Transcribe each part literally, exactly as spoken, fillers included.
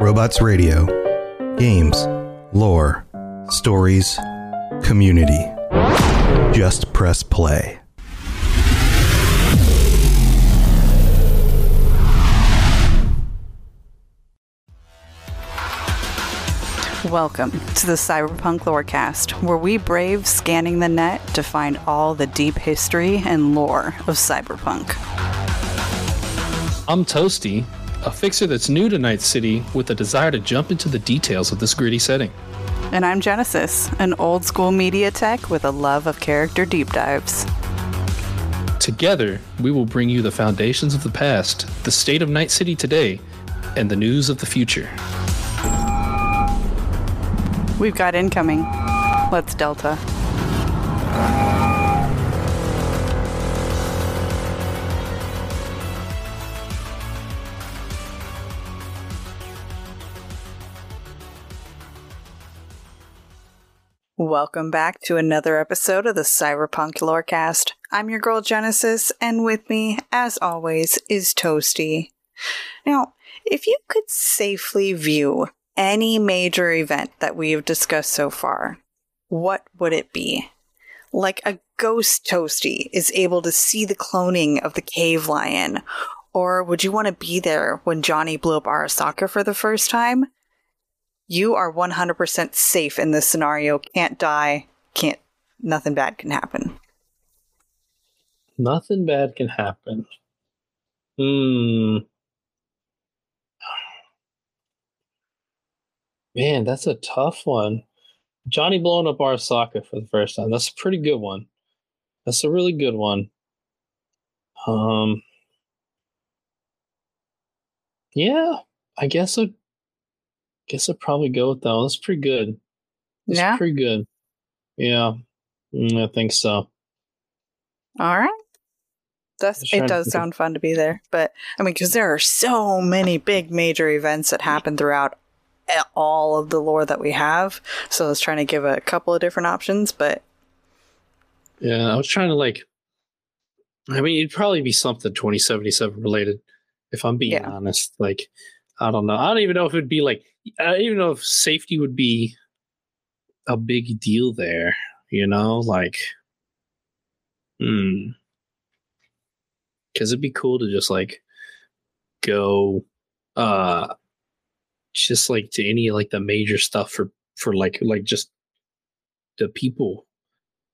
Robots Radio. Games, lore, stories, community. Just press play. Welcome to the Cyberpunk Lorecast, where we brave scanning the net to find all the deep history and lore of cyberpunk. I'm Toasty, a fixer that's new to Night City with a desire to jump into the details of this gritty setting. And I'm Genesis, an old school media tech with a love of character deep dives. Together, we will bring you the foundations of the past, the state of Night City today, and the news of the future. We've got incoming. Let's Delta. Welcome back to another episode of the Cyberpunk Lorecast. I'm your girl Genesis, and with me, as always, is Toasty. Now, if you could safely view any major event that we have discussed so far, what would it be? Like a ghost Toasty is able to see the cloning of the cave lion, or would you want to be there when Johnny blew up Arasaka for the first time? You are one hundred percent safe in this scenario. Can't die. Can't. Nothing bad can happen. Nothing bad can happen. Hmm. Man, that's a tough one. Johnny blowing up Arasaka for the first time. That's a pretty good one. That's a really good one. Um, yeah, I guess I guess I'd probably go with that one. That's pretty good. That's yeah. pretty good. Yeah, mm, I think so. All right. That's, it does sound fun to be there. But, I mean, because there are so many big major events that happen throughout all of the lore that we have, so I was trying to give a couple of different options, but yeah, I was trying to like. I mean, it'd probably be something twenty seventy-seven related, if I'm being yeah. honest. Like, I don't know. I don't even know if it'd be like. I don't even know if safety would be a big deal there. You know, like, hmm, because it'd be cool to just like go. uh just like to any like the major stuff for for like like just the people,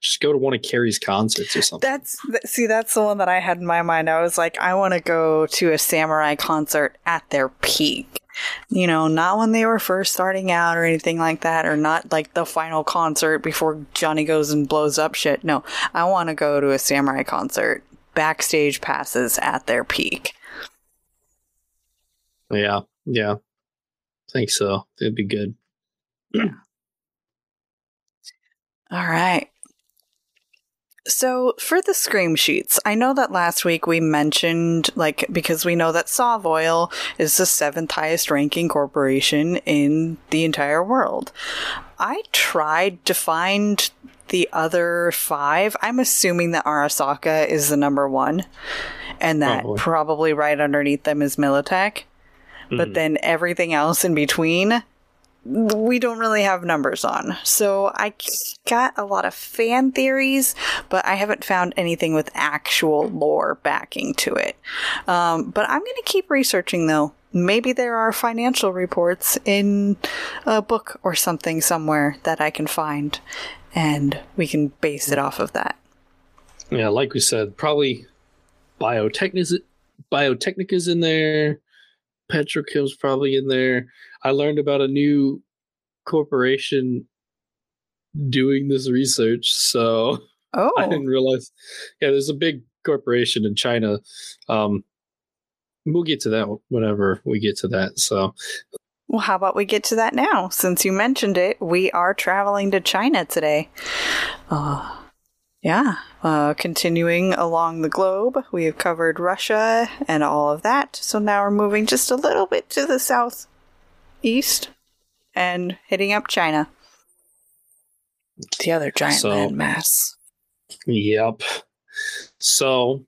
just go to one of Carrie's concerts or something. That's see that's the one that I had in my mind. I was like, I want to go to a samurai concert at their peak, you know, not when they were first starting out or anything like that, or not like the final concert before Johnny goes and blows up shit. No, I want to go to a samurai concert, backstage passes at their peak. Yeah, yeah, I think so. It'd be good. Yeah. All right. So for the scream sheets, I know that last week we mentioned, like, because we know that Sovoil is the seventh highest ranking corporation in the entire world. I tried to find the other five. I'm assuming that Arasaka is the number one, and that probably, probably right underneath them is Militech. But mm-hmm. then everything else in between, we don't really have numbers on. So I got a lot of fan theories, but I haven't found anything with actual lore backing to it. Um, but I'm going to keep researching, though. Maybe there are financial reports in a book or something somewhere that I can find, and we can base it off of that. Yeah, like we said, probably Biotechnica's, Biotechnica's in there. Petrochem's probably in there. I learned about a new corporation doing this research, so oh. I didn't realize. Yeah, there's a big corporation in China. Um, we'll get to that whenever we get to that. So, well, how about we get to that now? Since you mentioned it, we are traveling to China today. Uh, yeah, uh, continuing along the globe, we have covered Russia and all of that. So now we're moving just a little bit to the southeast and hitting up China. The other giant so, landmass. Yep. So,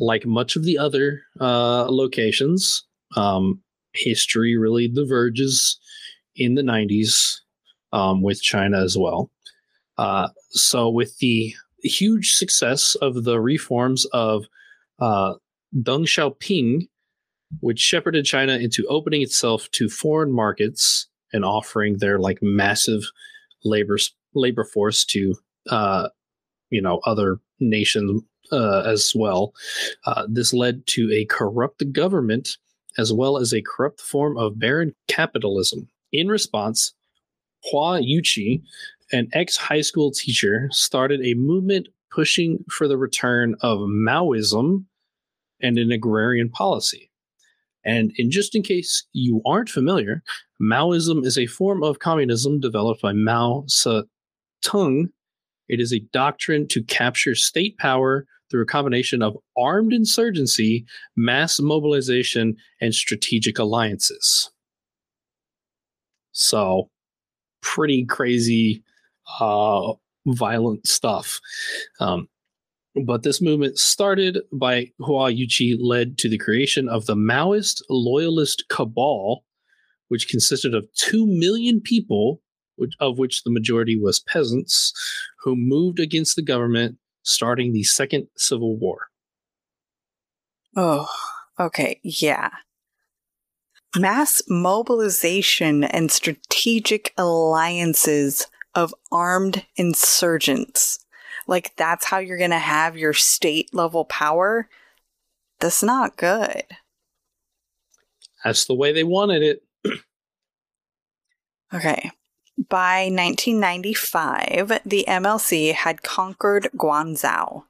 like much of the other uh, locations, um, history really diverges in the nineties um, with China as well. Uh, so with the huge success of the reforms of uh, Deng Xiaoping, which shepherded China into opening itself to foreign markets and offering their like massive labor labor force to uh, you know other nations uh, as well. Uh, this led to a corrupt government as well as a corrupt form of barren capitalism. In response, Hua Yuqi, an ex-high school teacher, started a movement pushing for the return of Maoism and an agrarian policy. And in just in case you aren't familiar, Maoism is a form of communism developed by Mao Tse Tung. It is a doctrine to capture state power through a combination of armed insurgency, mass mobilization, and strategic alliances. So, pretty crazy, uh, violent stuff. Um, But this movement started by Hua Yuqi led to the creation of the Maoist Loyalist Cabal, which consisted of two million people, which, of which the majority was peasants, who moved against the government, starting the Second Civil War. Oh, okay, yeah. Mass mobilization and strategic alliances of armed insurgents. Like, that's how you're going to have your state-level power? That's not good. That's the way they wanted it. Okay. By nineteen ninety-five, the M L C had conquered Guangzhou.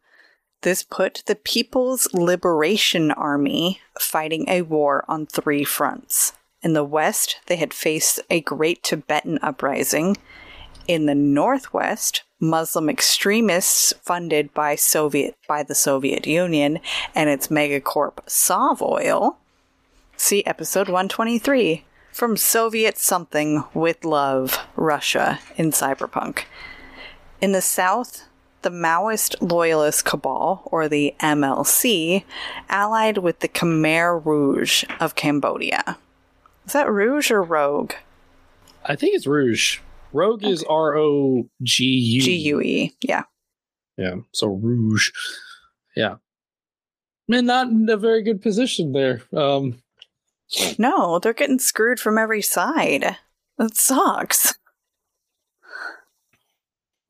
This put the People's Liberation Army fighting a war on three fronts. In the west, they had faced a Great Tibetan Uprising. In the northwest, Muslim extremists funded by Soviet by the Soviet Union and its megacorp Sovoil. See episode one twenty-three from Soviet something with love, Russia in Cyberpunk. In the south, the Maoist Loyalist Cabal, or the M L C, allied with the Khmer Rouge of Cambodia. Is that Rouge or Rogue? I think it's Rouge. Rogue okay. Is R O G U. G U E, yeah. Yeah, so Rouge. Yeah. And not in a very good position there. Um, no, they're getting screwed from every side. That sucks.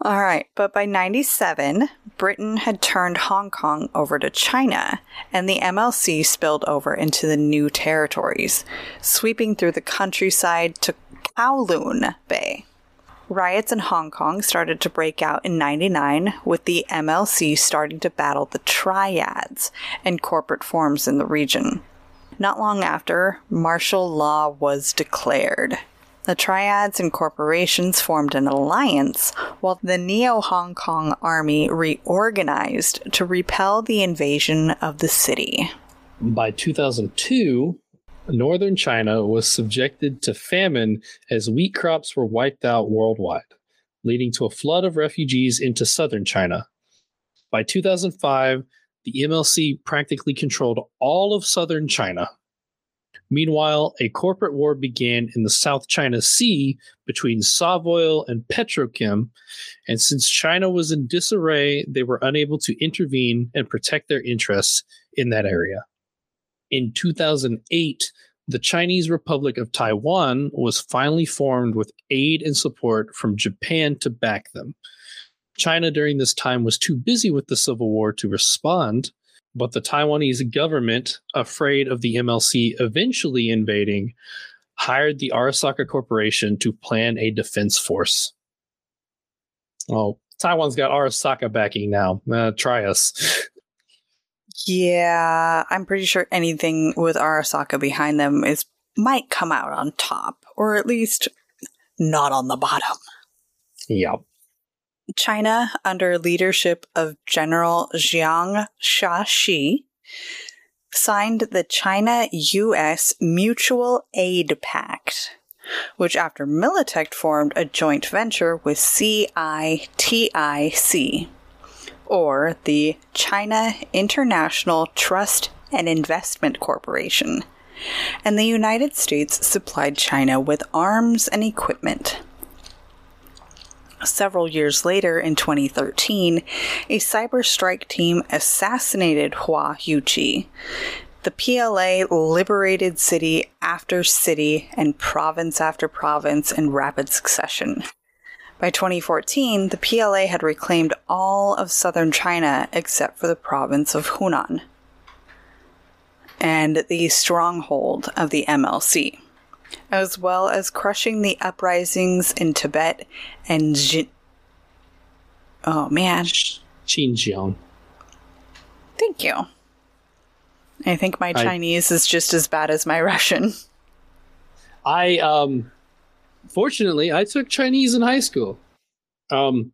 All right, but by ninety-seven, Britain had turned Hong Kong over to China, and the M L C spilled over into the new territories, sweeping through the countryside to Kowloon Bay. Riots in Hong Kong started to break out in ninety-nine, with the M L C starting to battle the triads and corporate forms in the region. Not long after, martial law was declared. The triads and corporations formed an alliance, while the Neo-Hong Kong Army reorganized to repel the invasion of the city. By two thousand two... Northern China was subjected to famine as wheat crops were wiped out worldwide, leading to a flood of refugees into southern China. By two thousand five, the M L C practically controlled all of southern China. Meanwhile, a corporate war began in the South China Sea between Sovoil and Petrochem, and since China was in disarray, they were unable to intervene and protect their interests in that area. In two thousand eight, the Chinese Republic of Taiwan was finally formed with aid and support from Japan to back them. China during this time was too busy with the Civil War to respond, but the Taiwanese government, afraid of the M L C eventually invading, hired the Arasaka Corporation to plan a defense force. Oh, Taiwan's got Arasaka backing now. Uh, try us. Yeah, I'm pretty sure anything with Arasaka behind them is might come out on top, or at least not on the bottom. Yep. China, under leadership of General Jiang Shaxi, signed the China-U S Mutual Aid Pact, which after Militech formed a joint venture with C I T I C. Or the China International Trust and Investment Corporation, and the United States supplied China with arms and equipment. Several years later, in twenty thirteen, a cyber strike team assassinated Hua Yuqi. The P L A liberated city after city and province after province in rapid succession. By twenty fourteen, the P L A had reclaimed all of southern China except for the province of Hunan and the stronghold of the M L C, as well as crushing the uprisings in Tibet and Jin- oh man, Xinjiang. Thank you. I think my Chinese I, is just as bad as my Russian. I, um, fortunately, I took Chinese in high school. Um,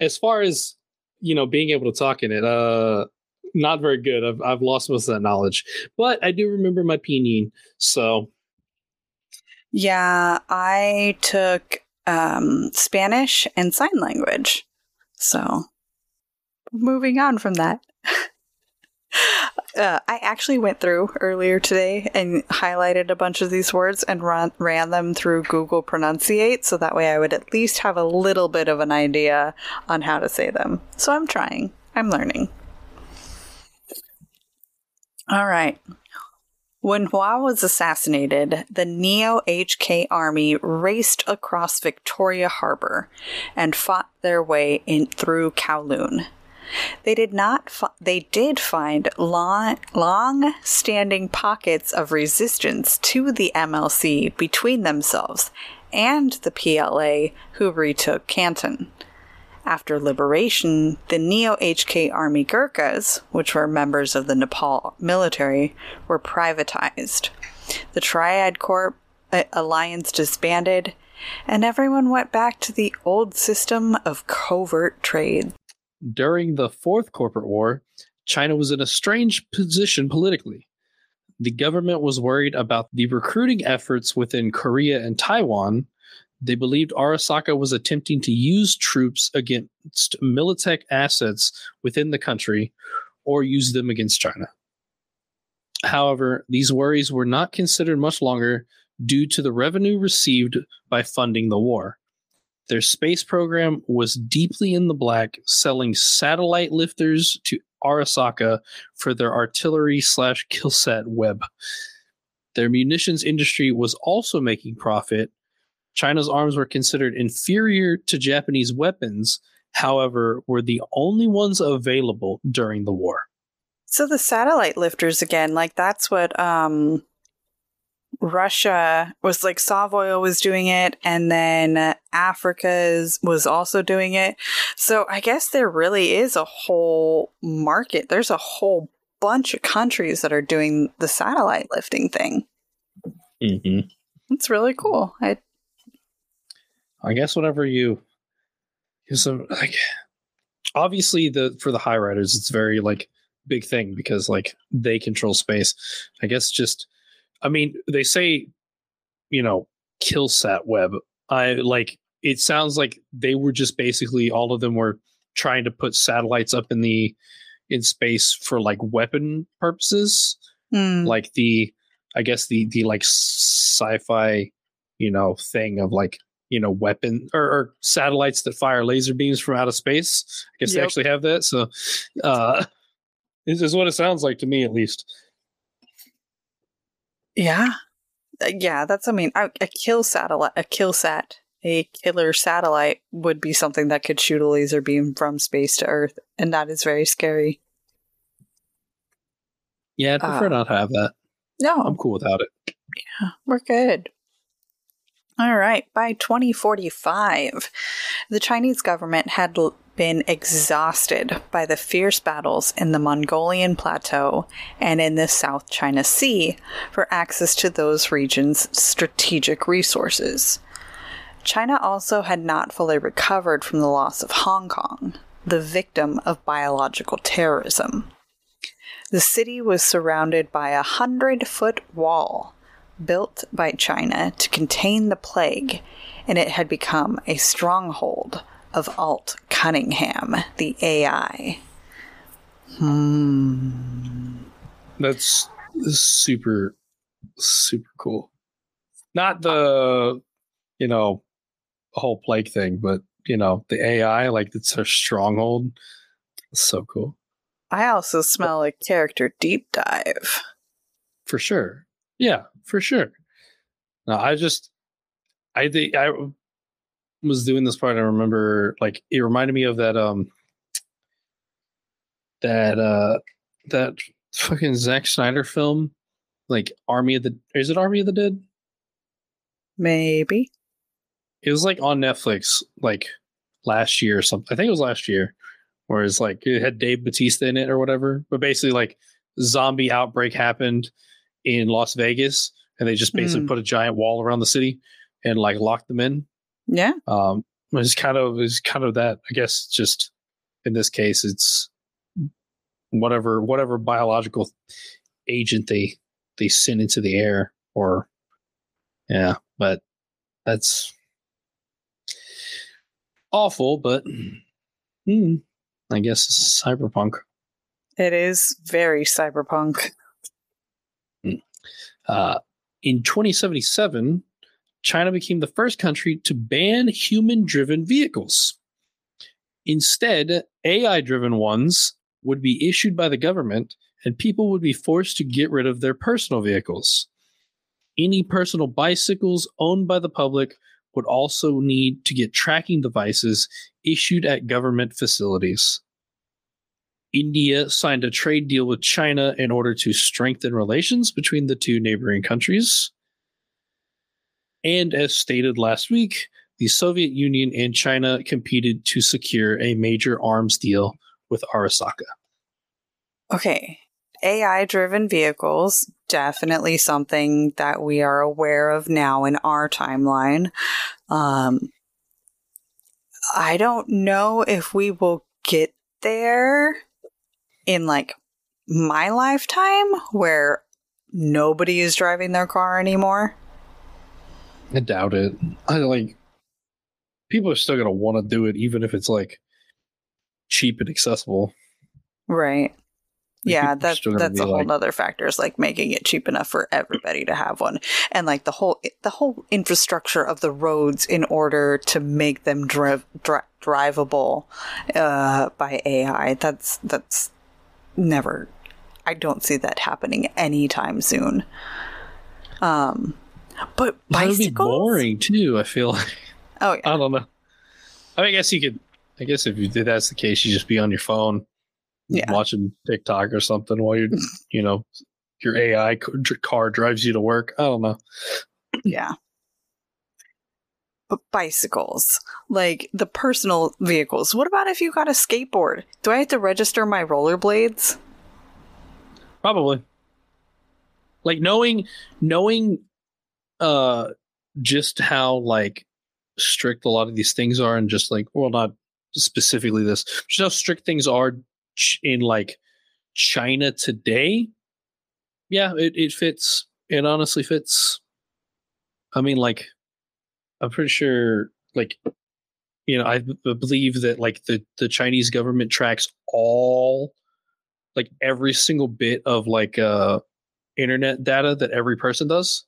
as far as, you know, being able to talk in it, uh, not very good. I've I've lost most of that knowledge, but I do remember my pinyin. So, yeah, I took um, Spanish and sign language. So, moving on from that. Uh, I actually went through earlier today and highlighted a bunch of these words and run, ran them through Google Pronunciate, so that way I would at least have a little bit of an idea on how to say them. So I'm trying. I'm learning. All right. When Hua was assassinated, the Neo-H K army raced across Victoria Harbor and fought their way in through Kowloon. They did not. Fi- they did find long, long-standing pockets of resistance to the M L C between themselves and the P L A, who retook Canton. After liberation, the Neo-H K Army Gurkhas, which were members of the Nepal military, were privatized. The Triad Corps uh, alliance disbanded, and everyone went back to the old system of covert trade. During the Fourth Corporate War, China was in a strange position politically. The government was worried about the recruiting efforts within Korea and Taiwan. They believed Arasaka was attempting to use troops against Militech assets within the country or use them against China. However, these worries were not considered much longer due to the revenue received by funding the war. Their space program was deeply in the black, selling satellite lifters to Arasaka for their artillery slash killset web. Their munitions industry was also making profit. China's arms were considered inferior to Japanese weapons, however, were the only ones available during the war. So the satellite lifters again, like that's what um, Russia was like, Sovoil was doing it, and then Africa's was also doing it. So I guess there really is a whole market. There's a whole bunch of countries that are doing the satellite lifting thing. Mm-hmm. It's really cool. I I guess whatever you, so like, obviously the for the high riders, it's very like big thing because like they control space. I guess just. I mean, they say, you know, killsat web. I like it sounds like they were just basically all of them were trying to put satellites up in the in space for like weapon purposes. Mm. Like the I guess the the like sci-fi, you know, thing of like, you know, weapon or, or satellites that fire laser beams from out of space. I guess yep. They actually have that. So uh, this is what it sounds like to me, at least. Yeah, yeah. That's I mean, a, a kill satellite, a kill sat, a killer satellite would be something that could shoot a laser beam from space to Earth, and that is very scary. Yeah, I'd prefer uh, not to have that. No, I'm cool without it. Yeah, we're good. All right. By twenty forty-five, the Chinese government had L- been exhausted by the fierce battles in the Mongolian plateau and in the South China Sea for access to those regions' strategic resources. China also had not fully recovered from the loss of Hong Kong, the victim of biological terrorism. The city was surrounded by a hundred-foot wall built by China to contain the plague, and it had become a stronghold of Alt Cunningham, the A I. Hmm. That's super super cool. Not the, you know, whole plague thing, but, you know, the A I, like, it's her stronghold. It's so cool. I also smell a character deep dive. For sure. Yeah, for sure. No, I just, I think I was doing this part. And I remember, like, it reminded me of that, um, that, uh, that fucking Zack Snyder film, like Army of the, is it Army of the Dead? Maybe. It was like on Netflix, like last year or something. I think it was last year, where it's like it had Dave Bautista in it or whatever. But basically, like, zombie outbreak happened in Las Vegas, and they just basically mm. put a giant wall around the city and like locked them in. Yeah. Um, it's kind of it's kind of that. I guess just in this case, it's whatever whatever biological agent they they send into the air or yeah, but that's. Awful, but hmm, I guess it's cyberpunk. It is very cyberpunk. Uh, in twenty seventy-seven, China became the first country to ban human-driven vehicles. Instead, A I-driven ones would be issued by the government, and people would be forced to get rid of their personal vehicles. Any personal bicycles owned by the public would also need to get tracking devices issued at government facilities. India signed a trade deal with China in order to strengthen relations between the two neighboring countries. And as stated last week, the Soviet Union and China competed to secure a major arms deal with Arasaka. Okay. A I-driven vehicles, definitely something that we are aware of now in our timeline. Um, I don't know if we will get there in, like, my lifetime where nobody is driving their car anymore. I doubt it. I, like, people are still going to want to do it, even if it's, like, cheap and accessible. Right. Like, yeah, that, that's a whole like, other factor is like making it cheap enough for everybody to have one. And like the whole the whole infrastructure of the roads in order to make them driv- dri- drivable uh, by A I. That's that's never I don't see that happening anytime soon. Um, but bicycles? That would be boring too, I feel like. Oh, yeah. I don't know. I mean, I guess you could I guess if you did that's the case, you'd just be on your phone. Yeah. Watching TikTok or something while you're, you know, your A I car drives you to work. I don't know. Yeah. But bicycles, like the personal vehicles. What about if you got a skateboard? Do I have to register my rollerblades? Probably. Like knowing, knowing, uh, just how like strict a lot of these things are, and just like, well, not specifically this, just how strict things are in like China today. Yeah, it, it fits. It honestly fits. I mean, like, I'm pretty sure, like, you know, I b- believe that like the, the Chinese government tracks all, like, every single bit of like uh, internet data that every person does.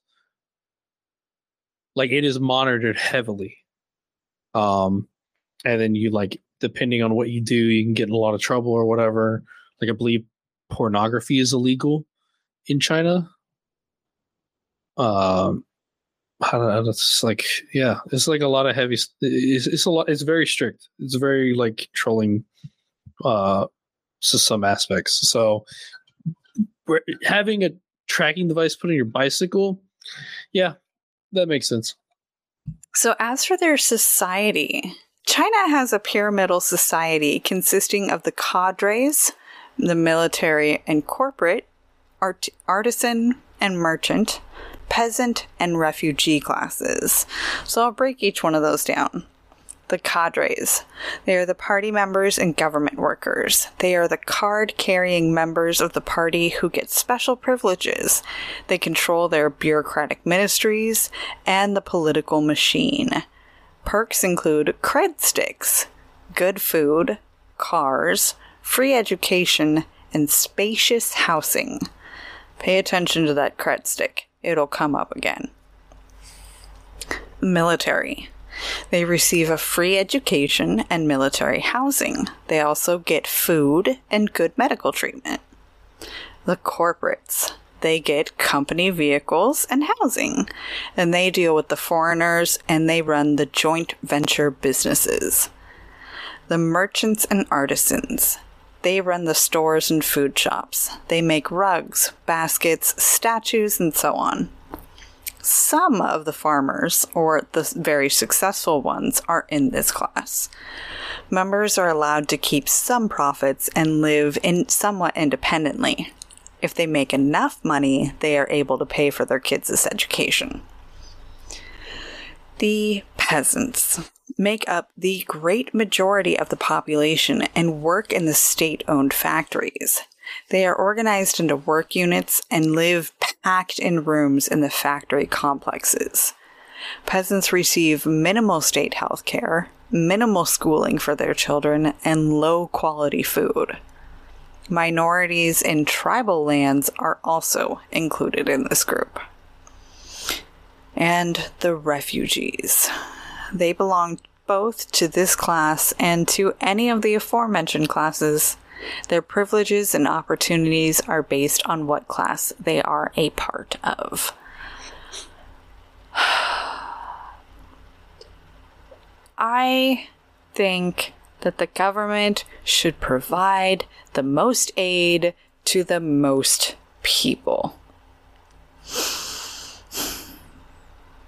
Like, it is monitored heavily. Um, and then you like, depending on what you do, you can get in a lot of trouble or whatever. Like, I believe pornography is illegal in China. Um, I don't know. It's like, yeah, it's like a lot of heavy. It's, it's a lot. It's very strict. It's very like controlling uh, to some aspects. So having a tracking device put on your bicycle, yeah, that makes sense. So as for their society, China has a pyramidal society consisting of the cadres, the military and corporate, art- artisan and merchant, peasant and refugee classes. So I'll break each one of those down. The cadres. They are the party members and government workers. They are the card-carrying members of the party who get special privileges. They control their bureaucratic ministries and the political machine. Perks include cred sticks, good food, cars, free education, and spacious housing. Pay attention to that cred stick. it'll come up again. Military. They receive a free education and military housing. They also get food and good medical treatment. The corporates. They get company vehicles and housing, and they deal with the foreigners, and they run the joint venture businesses. The merchants and artisans. They run the stores and food shops. They make rugs, baskets, statues, and so on. Some of the farmers, or the very successful ones, are in this class. Members are allowed to keep some profits and live in somewhat independently. If they make enough money, they are able to pay for their kids' education. The peasants make up the great majority of the population and work in the state-owned factories. They are organized into work units and live packed in rooms in the factory complexes. Peasants receive minimal state health care, minimal schooling for their children, and low-quality food. Minorities in tribal lands are also included in this group. And the refugees. They belong both to this class and to any of the aforementioned classes. Their privileges and opportunities are based on what class they are a part of. I think that the government should provide the most aid to the most people.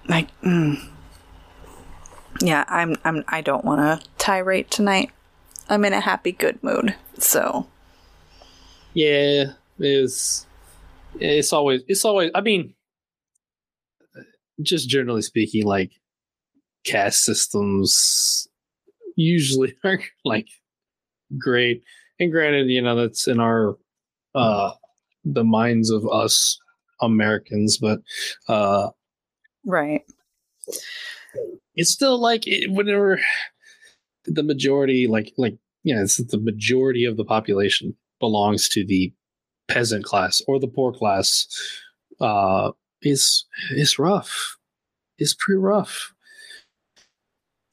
Like, mm. yeah, I'm, I'm, I don't want to tirade tonight. I'm in a happy, good mood, so. Yeah, it's, it's always, it's always, I mean, just generally speaking, like, caste systems usually aren't, like, great. And granted, you know, that's in our, uh, the minds of us Americans, but, uh. Right. It's still, like, it, whenever the majority, like, like, yeah, it's the majority of the population belongs to the peasant class or the poor class. Uh, it's, it's rough. It's pretty rough.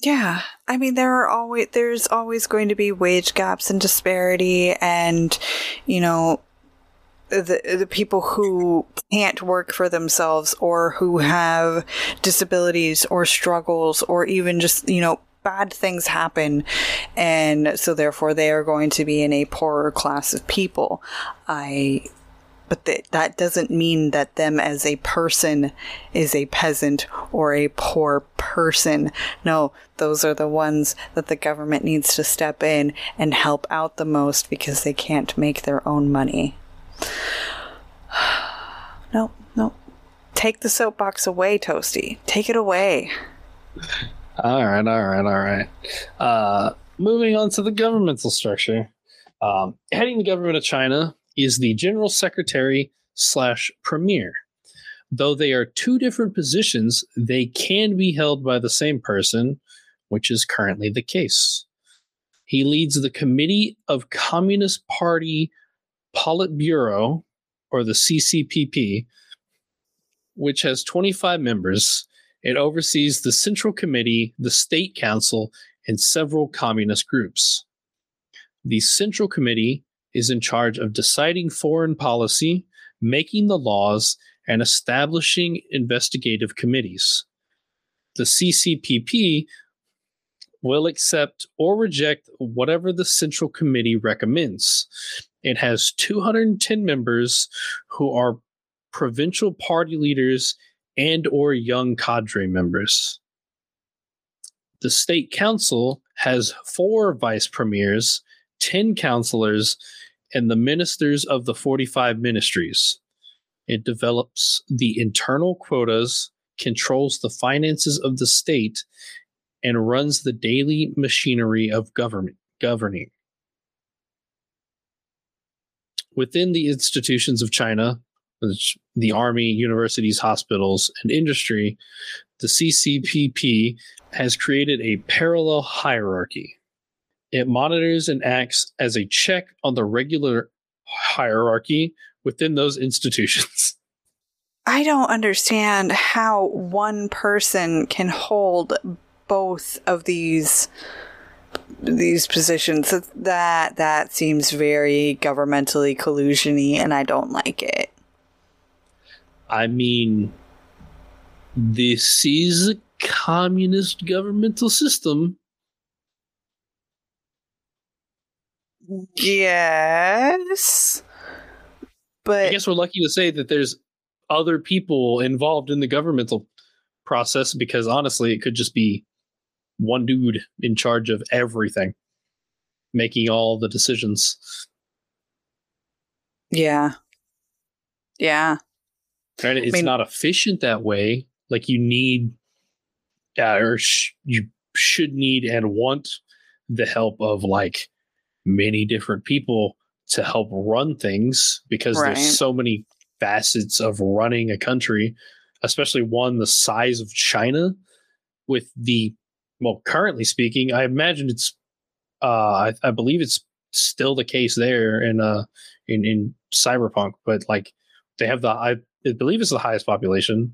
Yeah. I mean, there are always, there's always going to be wage gaps and disparity, and, you know, the the people who can't work for themselves, or who have disabilities or struggles, or even just, you know, bad things happen, and so therefore they are going to be in a poorer class of people. I, but th- that doesn't mean that them as a person is a peasant or a poor person. No, those are the ones that the government needs to step in and help out the most, because they can't make their own money. No, no. Take the soapbox away, Toasty. Take it away. All right, all right, all right. Uh, moving on to the governmental structure. Um, heading the government of China is the General Secretary slash Premier. Though they are two different positions, they can be held by the same person, which is currently the case. He leads the Committee of Communist Party Politburo, or the C C P P, which has twenty-five members. It oversees the Central Committee, the State Council, and several communist groups. The Central Committee is in charge of deciding foreign policy, making the laws, and establishing investigative committees. The C C P P will accept or reject whatever the Central Committee recommends. It has two hundred ten members who are provincial party leaders and or young cadre members. The State Council has four vice premiers, ten councillors, and the ministers of the forty-five ministries. It develops the internal quotas, controls the finances of the state, and runs the daily machinery of government governing. Within the institutions of China, the army, universities, hospitals, and industry, the C C P P has created a parallel hierarchy. It monitors and acts as a check on the regular hierarchy within those institutions. I don't understand how one person can hold both of these these positions. That that seems very governmentally collusion-y, and I don't like it. I mean, this is a communist governmental system. Yes, but I guess we're lucky to say that there's other people involved in the governmental process, because honestly, it could just be one dude in charge of everything, making all the decisions. Yeah. Yeah. Right? It's I mean, not efficient that way. Like, you need, uh, or sh- you should need and want the help of, like, many different people to help run things, because right. there's so many facets of running a country, especially one the size of China with the, well, currently speaking, I imagine it's, uh, I, I believe it's still the case there in, uh, in, in Cyberpunk, but like they have the, I believe it's the highest population,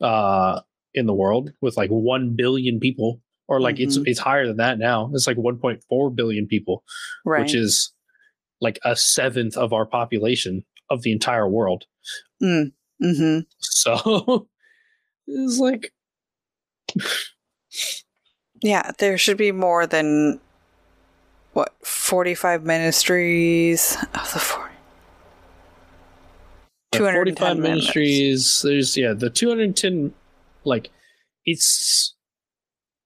uh, in the world with like one billion people, or like mm-hmm. it's, it's higher than that now. It's like one point four billion people, right. which is like a seventh of our population of the entire world. Mm. Mm-hmm. So it's like, yeah, there should be more than what, forty-five ministries of the forty. two hundred ten ministries. There's yeah, the two hundred ten. Like, it's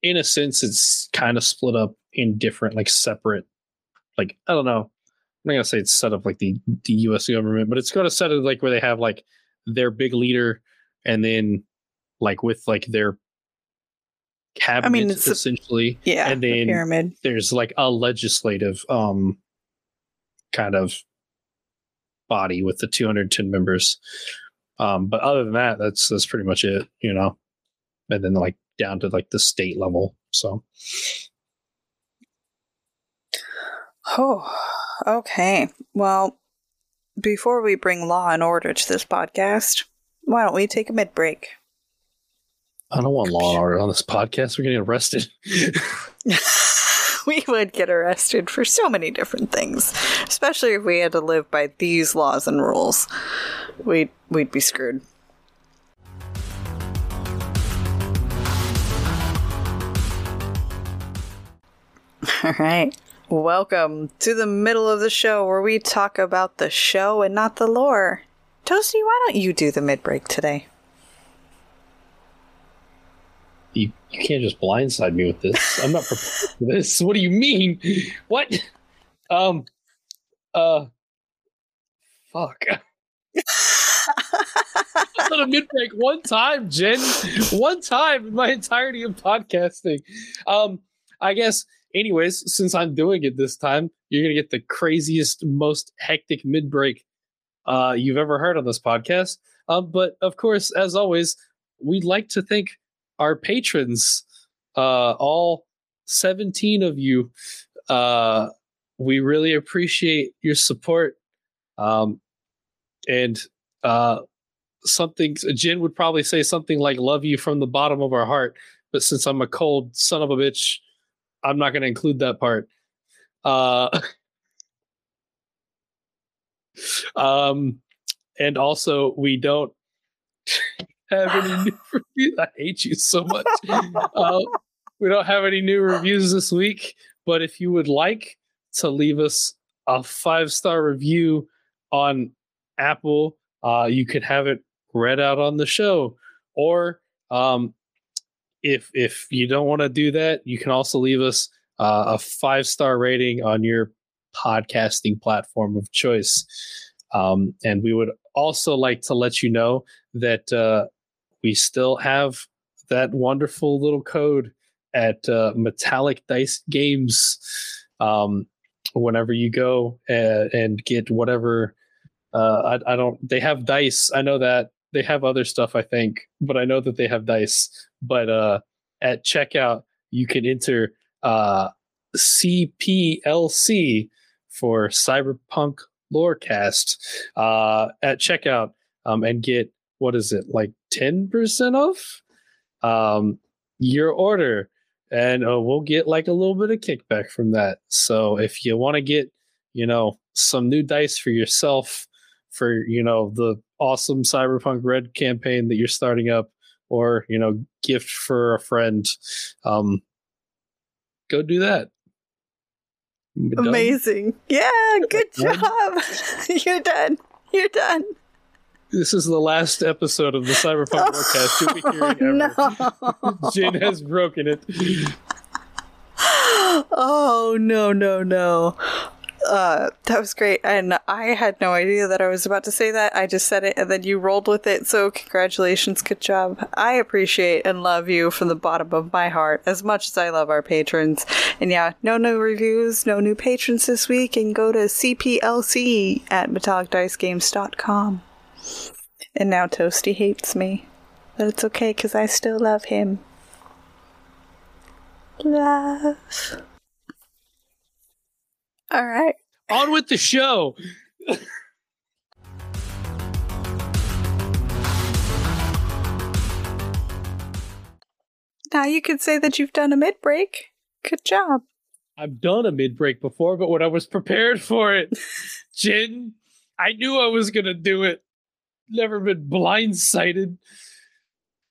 in a sense, it's kind of split up in different, like separate. Like, I don't know. I'm not gonna say it's set up like the, the U S government, but it's gonna set it like where they have like their big leader, and then like with like their cabinet, I mean, it's essentially, a, yeah, and then the pyramid. There's like a legislative um kind of body with the two hundred ten members, um, but other than that, that's that's pretty much it, you know. And then like down to like the state level, so. Oh. Okay, well, before we bring law and order to this podcast, why don't we take a mid-break? I don't want law and order on this podcast. We're getting arrested. We would get arrested for so many different things, especially if we had to live by these laws and rules. We'd, we'd be screwed. All right. Welcome to the middle of the show where we talk about the show and not the lore. Toasty, why don't you do the mid-break today? You, you can't just blindside me with this. I'm not prepared for this. What do you mean? What? Um, uh, fuck. I've done a mid-break one time, Jen. One time in my entirety of podcasting. Um, I guess... Anyways, since I'm doing it this time, you're going to get the craziest, most hectic mid-break uh, you've ever heard on this podcast. Um, but, of course, as always, we'd like to thank our patrons, uh, all seventeen of you. Uh, we really appreciate your support. Um, and uh, something Jen would probably say something like, love you from the bottom of our heart. But since I'm a cold son of a bitch, I'm not going to include that part. Uh, um, and also, we don't have any new reviews. I hate you so much. Uh, we don't have any new reviews this week. But if you would like to leave us a five-star review on Apple, uh, you could have it read out on the show. Or... Um, If if you don't want to do that, you can also leave us uh, a five-star rating on your podcasting platform of choice. Um, and we would also like to let you know that uh, we still have that wonderful little code at uh, Metallic Dice Games. Um, whenever you go and, and get whatever, uh, I, I don't. They have dice. I know that. They have other stuff, I think, but I know that they have dice. But uh, at checkout, you can enter uh, C P L C for Cyberpunk Lorecast uh, at checkout um, and get what is it, like ten percent off um, your order. And uh, we'll get like a little bit of kickback from that. So if you want to get, you know, some new dice for yourself for, you know, the awesome Cyberpunk Red campaign that you're starting up, or, you know, gift for a friend, um, go do that. Amazing. Yeah, good job. You're done. You're done. This is the last episode of the Cyberpunk Lorecast you'll be hearing ever. No. Jin has broken it. Oh, no, no, no. Uh, that was great. And I had no idea that I was about to say that. I just said it and then you rolled with it. So congratulations. Good job. I appreciate and love you from the bottom of my heart as much as I love our patrons. And yeah, no new reviews, no new patrons this week. And go to C P L C at metallic dice games dot com. And now Toasty hates me, but it's okay because I still love him. Love. All right. On with the show. Now you could say that you've done a mid-break. Good job. I've done a mid-break before, but when I was prepared for it, Jin, I knew I was going to do it. Never been blindsided.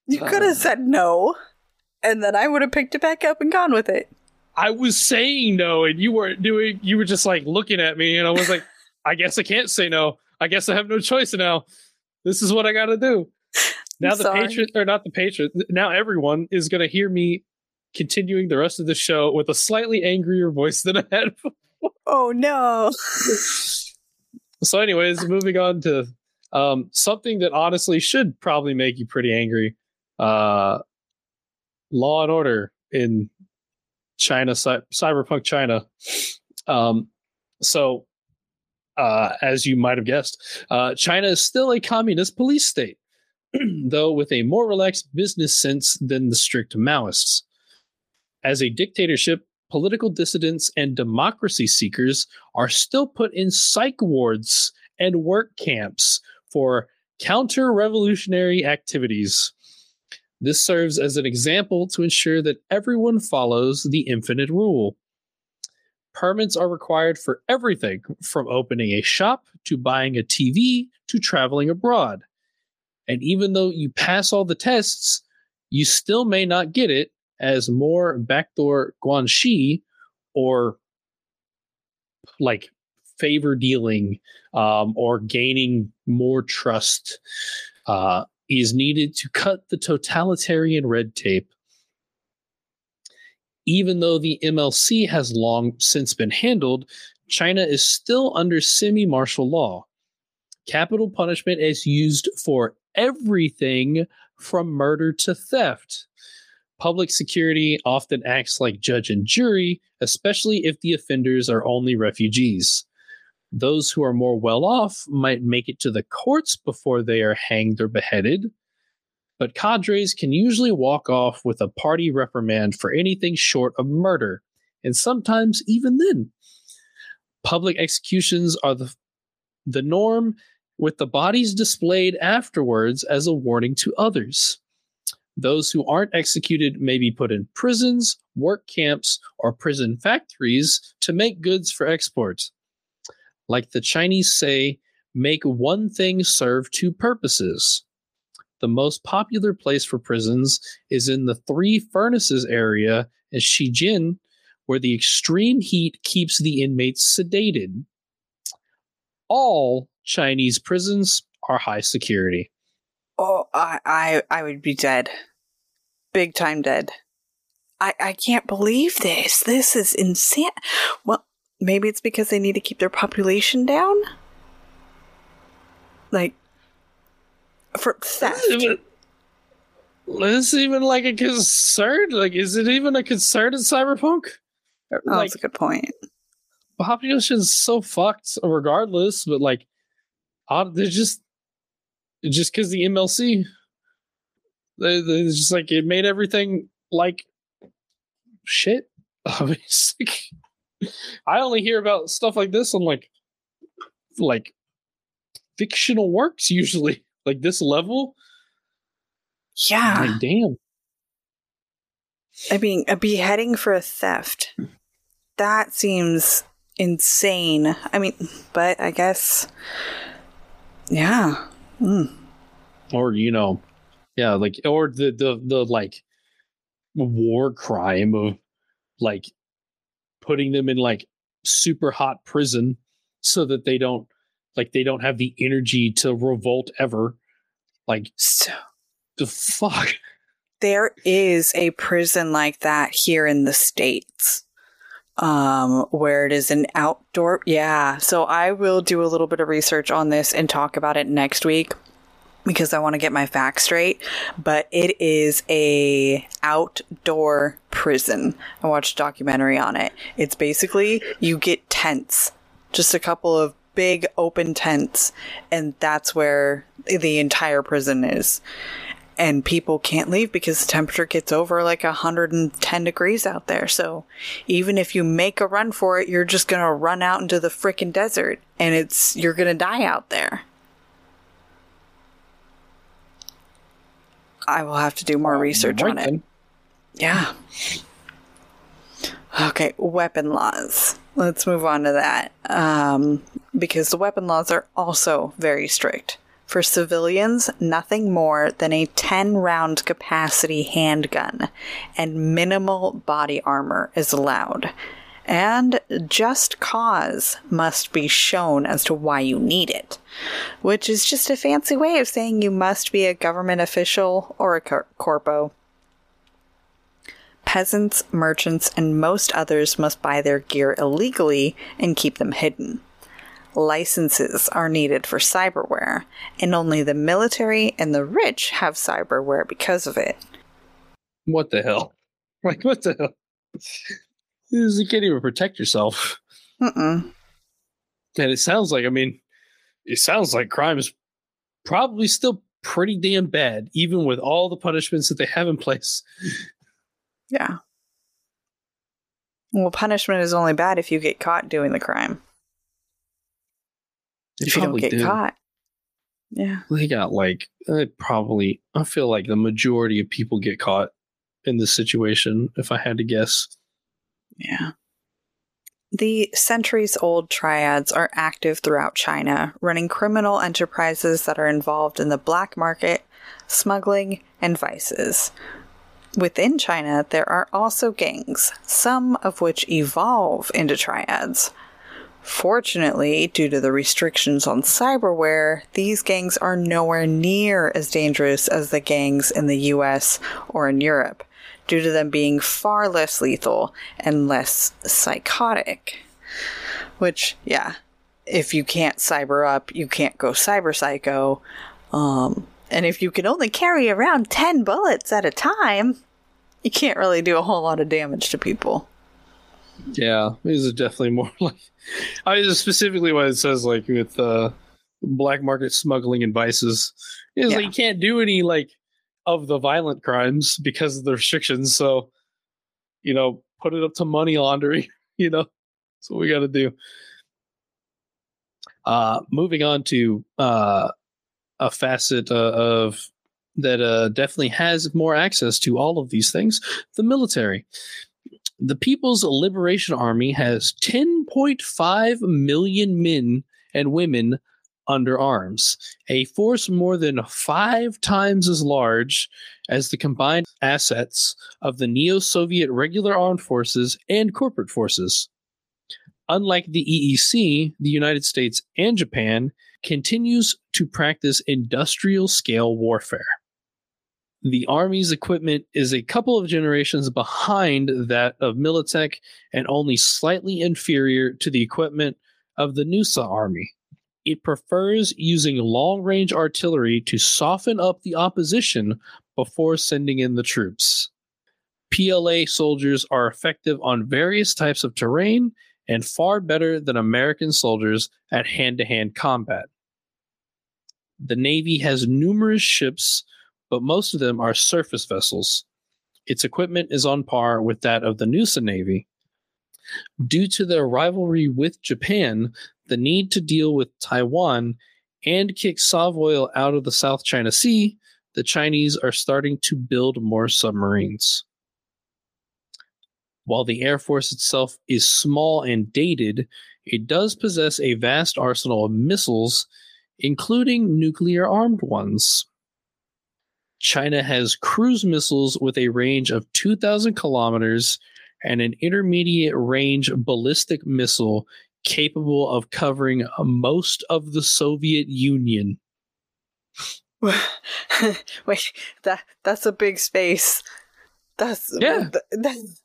You could have uh, said no, and then I would have picked it back up and gone with it. I was saying no, and you weren't doing, you were just like looking at me, and I was like, I guess I can't say no. I guess I have no choice now. This is what I got to do. Now the patron, or not the patron, now everyone is going to hear me continuing the rest of the show with a slightly angrier voice than I had before. Oh, no. So anyways, moving on to Um, something that honestly should probably make you pretty angry. Uh, Law and Order in China, cy- Cyberpunk China. Um, so, uh, as you might have guessed, uh, China is still a communist police state, though with a more relaxed business sense than the strict Maoists. As a dictatorship, political dissidents and democracy seekers are still put in psych wards and work camps for counter-revolutionary activities. This serves as an example to ensure that everyone follows the infinite rule. Permits are required for everything from opening a shop to buying a T V to traveling abroad. And even though you pass all the tests, you still may not get it, as more backdoor Guanxi or like favor dealing um, or gaining more trust uh, is needed to cut the totalitarian red tape. Even though the M L C has long since been handled, China is still under semi-martial law. Capital punishment is used for everything from murder to theft. Public security often acts like judge and jury, especially if the offenders are only refugees. Those who are more well-off might make it to the courts before they are hanged or beheaded, but cadres can usually walk off with a party reprimand for anything short of murder, and sometimes even then. Public executions are the, the norm, with the bodies displayed afterwards as a warning to others. Those who aren't executed may be put in prisons, work camps, or prison factories to make goods for export. Like the Chinese say, make one thing serve two purposes. The most popular place for prisons is in the Three Furnaces area in Xijin, where the extreme heat keeps the inmates sedated. All Chinese prisons are high security. Oh, I, I I would be dead. Big time dead. I, I can't believe this. This is insane. Well, maybe it's because they need to keep their population down? Like, for theft. Is it even, is it even like a concern? Like, is it even a concern in Cyberpunk? Oh, like, that's a good point. Population's so fucked regardless, but like, they're just... Just because the M L C, they, they just like it made everything like shit. I mean, like, I only hear about stuff like this on like, like fictional works usually. Like this level? Yeah. Like, damn. I mean, a beheading for a theft. That seems insane. I mean, but I guess, yeah. Mm. Or, you know, yeah, like, or the, the, the, like, war crime of, like, putting them in, like, super hot prison so that they don't, like, they don't have the energy to revolt ever. Like, the fuck? There is a prison like that here in the States. Um, where it is an outdoor. Yeah. So I will do a little bit of research on this and talk about it next week because I want to get my facts straight, but it is a outdoor prison. I watched a documentary on it. It's basically you get tents, just a couple of big open tents, and that's where the entire prison is. And people can't leave because the temperature gets over like one hundred ten degrees out there. So even if you make a run for it, you're just going to run out into the freaking desert and it's you're going to die out there. I will have to do more research on it. Yeah. Okay, weapon laws. Let's move on to that. Um, because the weapon laws are also very strict. For civilians, nothing more than a ten round capacity handgun and minimal body armor is allowed. And just cause must be shown as to why you need it, which is just a fancy way of saying you must be a government official or a cor- corpo. Peasants, merchants, and most others must buy their gear illegally and keep them hidden. Licenses are needed for cyberware, and only the military and the rich have cyberware because of it. What the hell? Like, what the hell? You can't even protect yourself. Mm-mm. And it sounds like, I mean, it sounds like crime is probably still pretty damn bad, even with all the punishments that they have in place. Yeah. Well, punishment is only bad if you get caught doing the crime. They if you don't get do. caught. Yeah. They got like, uh, probably, I feel like the majority of people get caught in this situation, if I had to guess. Yeah. The centuries-old triads are active throughout China, running criminal enterprises that are involved in the black market, smuggling, and vices. Within China, there are also gangs, some of which evolve into triads. Fortunately, due to the restrictions on cyberware, these gangs are nowhere near as dangerous as the gangs in the U S or in Europe, due to them being far less lethal and less psychotic. Which, yeah, if you can't cyber up, you can't go cyber psycho. Um, and if you can only carry around ten bullets at a time, you can't really do a whole lot of damage to people. Yeah, these are definitely more like. I mean, specifically what it says, like with uh, black market smuggling and vices, is yeah. Like, you can't do any like of the violent crimes because of the restrictions. So, you know, put it up to money laundering. You know, that's what we got to do. Uh, moving on to uh, a facet uh, of that uh, definitely has more access to all of these things: the military. The People's Liberation Army has ten point five million men and women under arms, a force more than five times as large as the combined assets of the neo-Soviet regular armed forces and corporate forces. Unlike the E E C, the United States and Japan continues to practice industrial-scale warfare. The Army's equipment is a couple of generations behind that of Militech and only slightly inferior to the equipment of the N U S A Army. It prefers using long-range artillery to soften up the opposition before sending in the troops. P L A soldiers are effective on various types of terrain and far better than American soldiers at hand-to-hand combat. The Navy has numerous ships, but most of them are surface vessels. Its equipment is on par with that of the N U S A Navy. Due to their rivalry with Japan, the need to deal with Taiwan, and kick Sovoil out of the South China Sea, the Chinese are starting to build more submarines. While the Air Force itself is small and dated, it does possess a vast arsenal of missiles, including nuclear-armed ones. China has cruise missiles with a range of two thousand kilometers and an intermediate-range ballistic missile capable of covering most of the Soviet Union. Wait, that that's a big space. That's yeah. That, that,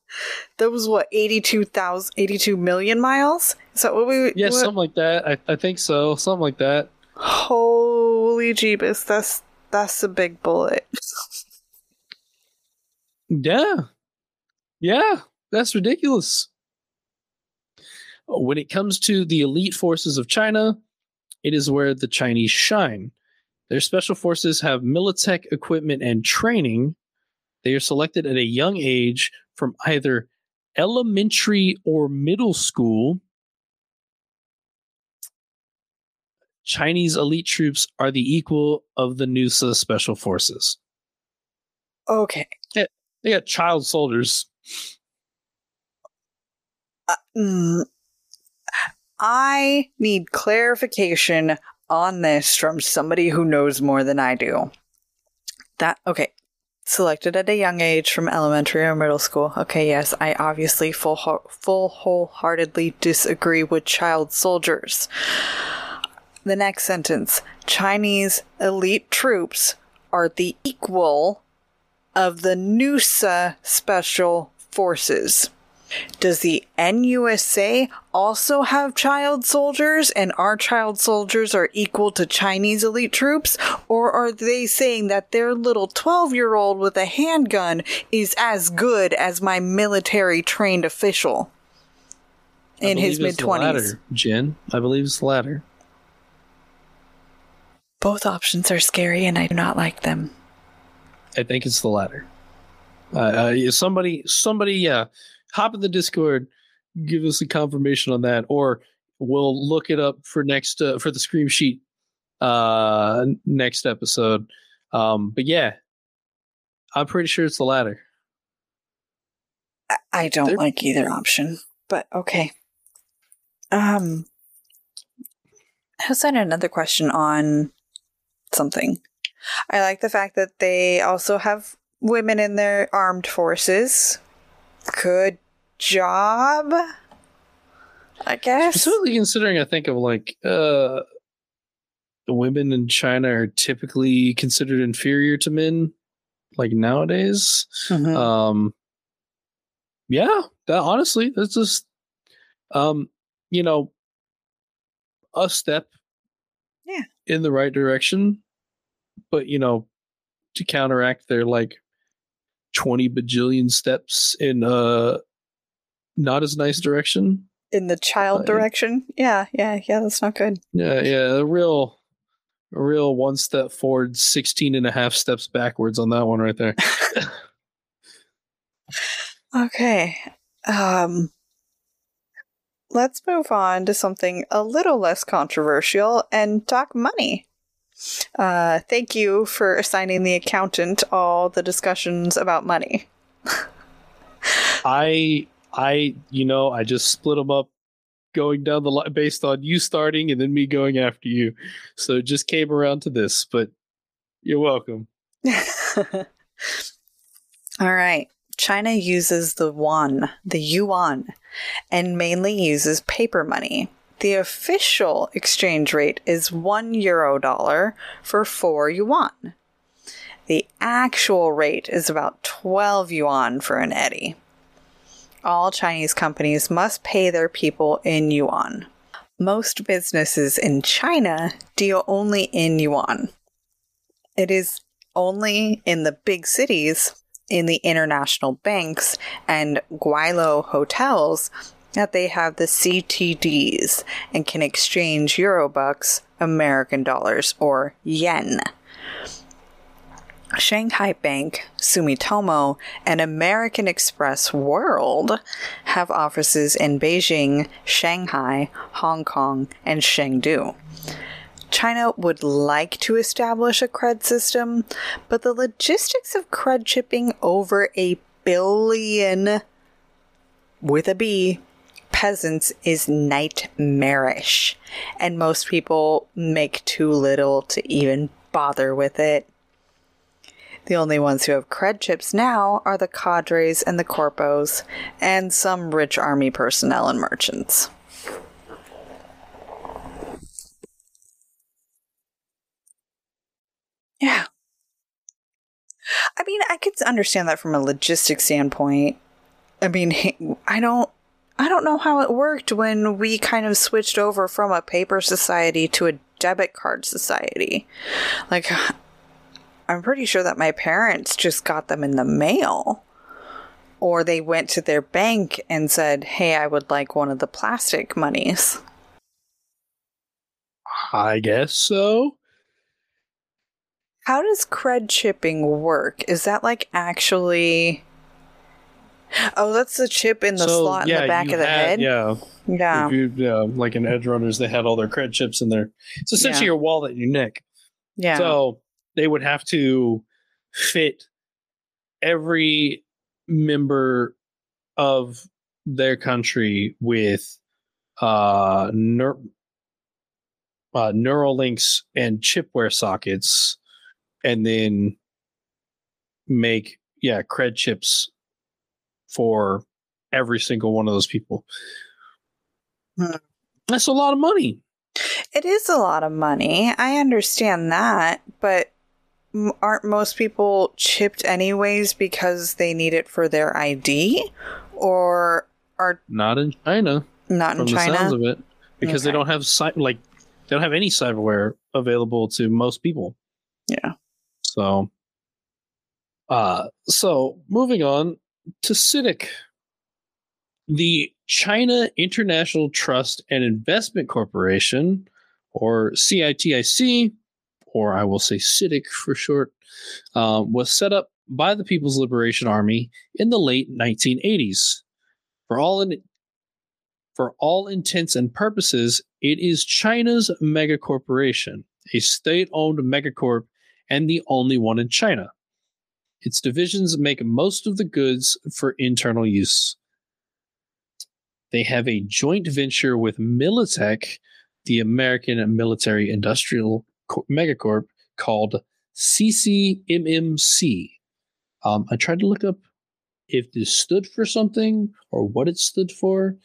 that was what eighty-two thousand, eighty-two million miles. So what we yeah, what? something like that. I I think so, something like that. Holy jeebus, that's that's a big bullet. yeah, yeah, that's ridiculous. When it comes to the elite forces of China, it is where the Chinese shine. Their special forces have Militech equipment and training. They are selected at a young age from either elementary or middle school. Chinese elite troops are the equal of the N U S A special forces. Okay. Yeah, they got child soldiers. Uh, mm. I need clarification on this from somebody who knows more than I do. That, okay. Selected at a young age from elementary or middle school. Okay, yes, I obviously full, ho- full wholeheartedly disagree with child soldiers. The next sentence. Chinese elite troops are the equal of the N U S A special forces. Does the N U S A also have child soldiers, and our child soldiers are equal to Chinese elite troops? Or are they saying that their little twelve-year-old with a handgun is as good as my military-trained official in his mid-twenties? I believe it's the latter, Jen. I believe it's the latter. Both options are scary, and I do not like them. I think it's the latter. Uh, uh, somebody, somebody, uh, hop in the Discord, give us a confirmation on that, or we'll look it up for next uh, for the scream sheet uh, next episode. Um, but yeah, I'm pretty sure it's the latter. I don't They're- like either option, but okay. Um, I also had another question on something. I like the fact that they also have women in their armed forces. Good job, I guess. Specifically considering, I think of like uh, women in China are typically considered inferior to men, like nowadays. Mm-hmm. Um, yeah, that honestly, that's just um, you know, a step, yeah, in the right direction, but you know, to counteract their like twenty bajillion steps in uh not as nice direction, in the child uh, direction. Yeah, yeah, yeah, that's not good. Yeah, yeah, a real a real one step forward, sixteen and a half steps backwards on that one right there. Okay. Um let's move on to something a little less controversial and talk money. Uh, thank you for assigning the accountant all the discussions about money. I, I, you know, I just split them up going down the line based on you starting and then me going after you. So it just came around to this, but you're welcome. All right. China uses the yuan, the yuan, and mainly uses paper money. The official exchange rate is one euro dollar for four yuan. The actual rate is about twelve yuan for an eddy. All Chinese companies must pay their people in yuan. Most businesses in China deal only in yuan. It is only in the big cities, in the international banks, and Guilo hotels that they have the C T Ds and can exchange Eurobucks, American dollars, or yen. Shanghai Bank, Sumitomo, and American Express World have offices in Beijing, Shanghai, Hong Kong, and Chengdu. China would like to establish a cred system, but the logistics of cred shipping over a billion, with a B, peasants is nightmarish, and most people make too little to even bother with it. The only ones who have cred chips now are the cadres and the corpos, and some rich army personnel and merchants. Yeah. I mean, I could understand that from a logistics standpoint. I mean, I don't, I don't know how it worked when we kind of switched over from a paper society to a debit card society. Like, I'm pretty sure that my parents just got them in the mail, or they went to their bank and said, hey, I would like one of the plastic monies. I guess so. How does cred shipping work? Is that like actually... Oh, that's the chip in the so, slot yeah, in the back of the had, head? Yeah. Yeah. You, yeah. Like in Edgerunners, they had all their cred chips in there. It's essentially yeah. your wallet and your neck. Yeah. So... they would have to fit every member of their country with uh, ner- uh, neural links and chipware sockets, and then make yeah cred chips for every single one of those people. Hmm. That's a lot of money. It is a lot of money. I understand that, but aren't most people chipped anyways because they need it for their I D, or are not in China? Not in China, the sounds of it, because okay. they don't have like they don't have any cyberware available to most people. Yeah. So, uh, so moving on to C I T I C, the China International Trust and Investment Corporation, or C I T I C. Or I will say C I T I C for short, uh, was set up by the People's Liberation Army in the late nineteen eighties. For all in, for all intents and purposes, it is China's megacorporation, a state-owned megacorp, and the only one in China. Its divisions make most of the goods for internal use. They have a joint venture with Militech, the American military industrial megacorp, called C C M M C. Um, I tried to look up if this stood for something or what it stood for.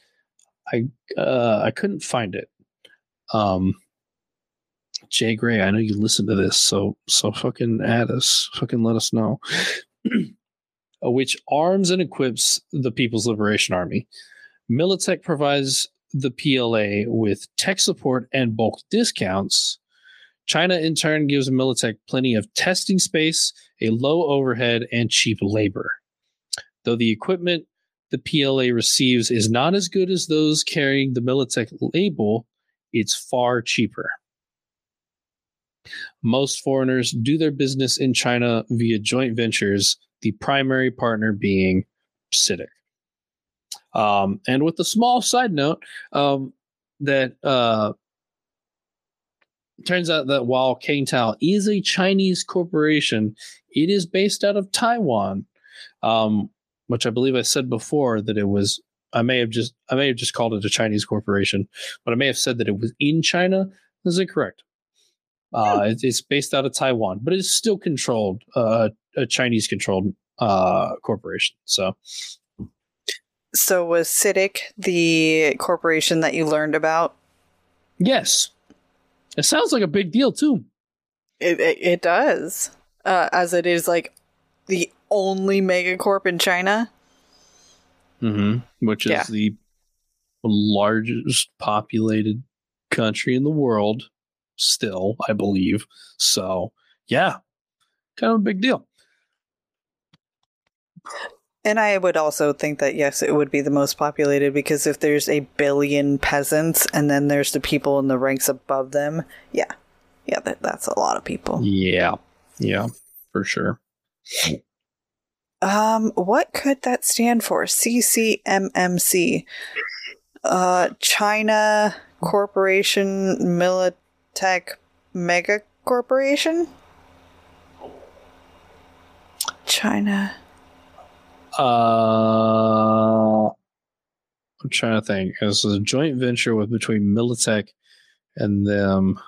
I uh, I couldn't find it. Um, Jay Gray, I know you listen to this, so so fucking add us, fucking let us know. Which arms and equips the People's Liberation Army. Militech provides the P L A with tech support and bulk discounts. China, in turn, gives Militech plenty of testing space, a low overhead, and cheap labor. Though the equipment the P L A receives is not as good as those carrying the Militech label, it's far cheaper. Most foreigners do their business in China via joint ventures, the primary partner being C I T I C. Um, and with a small side note, um, that... Uh, turns out that while Kang Tao is a Chinese corporation, it is based out of Taiwan, um, which I believe I said before that it was. I may have just I may have just called it a Chinese corporation, but I may have said that it was in China. Is it correct? Uh, yeah. It's based out of Taiwan, but it's still controlled uh, a Chinese controlled uh, corporation. So, so was C I T I C the corporation that you learned about? Yes. It sounds like a big deal, too. It it, it does. Uh, as it is, like, the only megacorp in China. Mm-hmm. Which yeah. is the largest populated country in the world, still, I believe. So, yeah. Kind of a big deal. And I would also think that, yes, it would be the most populated, because if there's a billion peasants and then there's the people in the ranks above them, yeah. Yeah, that, that's a lot of people. Yeah. Yeah, for sure. Um, what could that stand for? C C M M C. Uh, China Corporation Militech mega corporation? China. Uh, I'm trying to think. It's a joint venture with between Militech and them.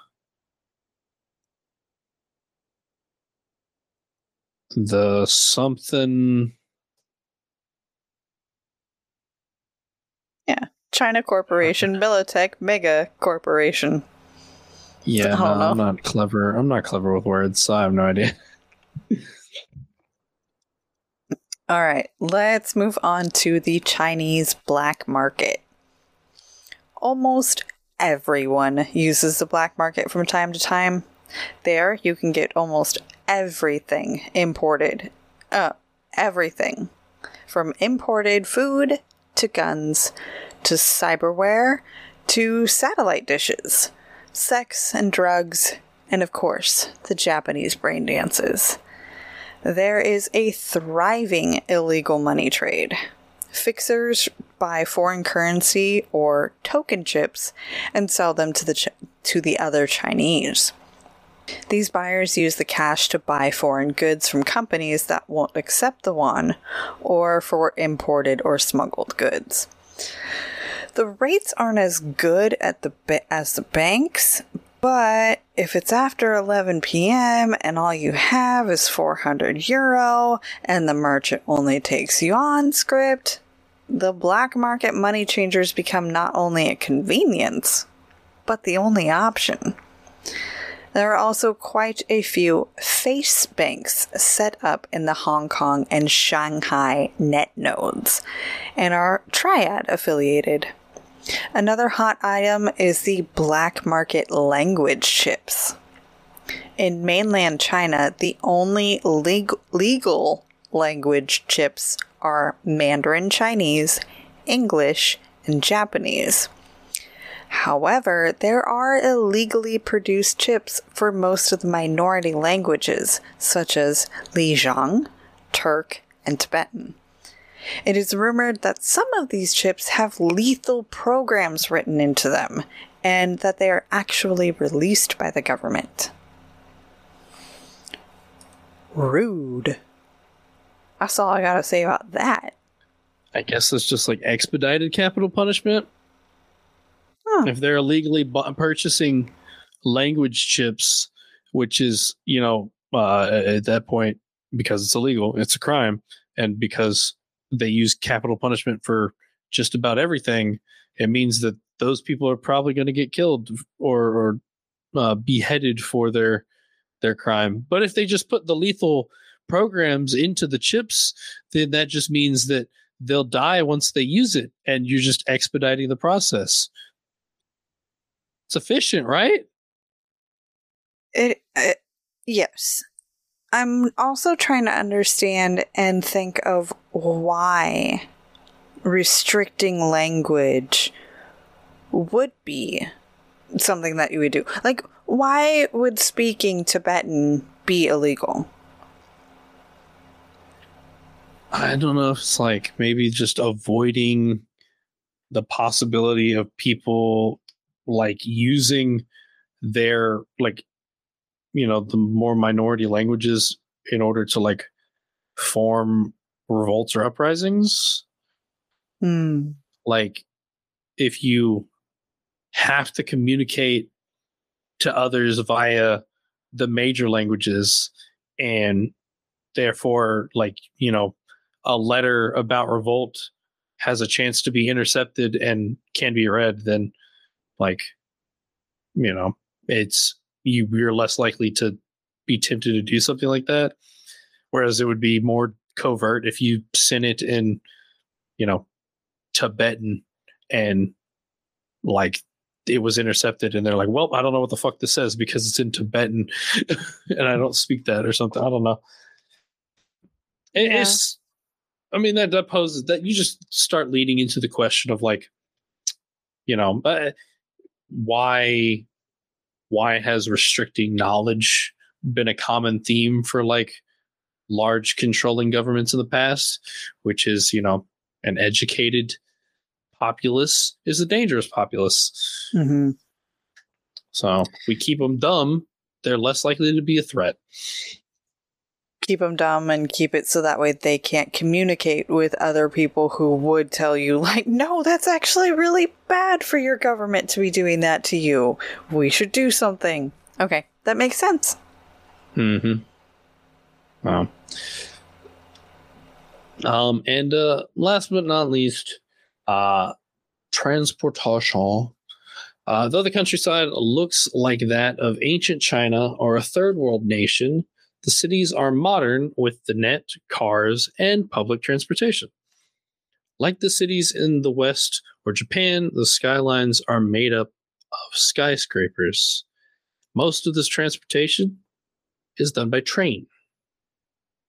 The something. Yeah. China Corporation, Militech, Mega Corporation. Yeah, no, I'm not clever. I'm not clever with words, so I have no idea. All right, let's move on to the Chinese black market. Almost everyone uses the black market from time to time. There, you can get almost everything imported. Uh, everything. From imported food to guns to cyberware to satellite dishes, sex and drugs, and of course, the Japanese brain dances. There is a thriving illegal money trade. Fixers buy foreign currency or token chips and sell them to the Ch- to the other Chinese. These buyers use the cash to buy foreign goods from companies that won't accept the yuan or for imported or smuggled goods. The rates aren't as good at the ba- as the banks, but if it's after eleven p.m. and all you have is four hundred euro and the merchant only takes yuan script, the black market money changers become not only a convenience, but the only option. There are also quite a few face banks set up in the Hong Kong and Shanghai net nodes and are Triad affiliated. Another hot item is the black market language chips. In mainland China, the only legal, legal language chips are Mandarin Chinese, English, and Japanese. However, there are illegally produced chips for most of the minority languages, such as Lijiang, Turk, and Tibetan. It is rumored that some of these chips have lethal programs written into them, and that they are actually released by the government. Rude. That's all I gotta say about that. I guess it's just like expedited capital punishment. Huh. If they're illegally bu- purchasing language chips, which is, you know, uh, at that point, because it's illegal, it's a crime, and because they use capital punishment for just about everything, it means that those people are probably going to get killed or, or uh, beheaded for their their crime. But if they just put the lethal programs into the chips, then that just means that they'll die once they use it, and you're just expediting the process. It's efficient, right? It, it yes. I'm also trying to understand and think of why restricting language would be something that you would do. Like, why would speaking Tibetan be illegal? I don't know if it's like maybe just avoiding the possibility of people like using their like, you know, the more minority languages in order to like form revolts or uprisings. Mm. Like if you have to communicate to others via the major languages and therefore like, you know, a letter about revolt has a chance to be intercepted and can be read, then like, you know, it's, You, you're less likely to be tempted to do something like that, whereas it would be more covert if you sent it in, you know, Tibetan and like it was intercepted and they're like, well, I don't know what the fuck this says because it's in Tibetan and I don't speak that or something. I don't know. It, yeah. It's, I mean, that, that poses that you just start leading into the question of like, you know, uh, why. Why has restricting knowledge been a common theme for like large controlling governments in the past, which is, you know, an educated populace is a dangerous populace. Mm-hmm. So we keep them dumb they're less likely to be a threat. Keep them dumb and keep it so that way they can't communicate with other people who would tell you, like, no, that's actually really bad for your government to be doing that to you. We should do something. Okay, that makes sense. Mm-hmm. Wow. Um, and uh, last but not least, uh, transportation. Uh, though the countryside looks like that of ancient China or a third world nation, the cities are modern with the net, cars, and public transportation. Like the cities in the West or Japan, the skylines are made up of skyscrapers. Most of this transportation is done by train.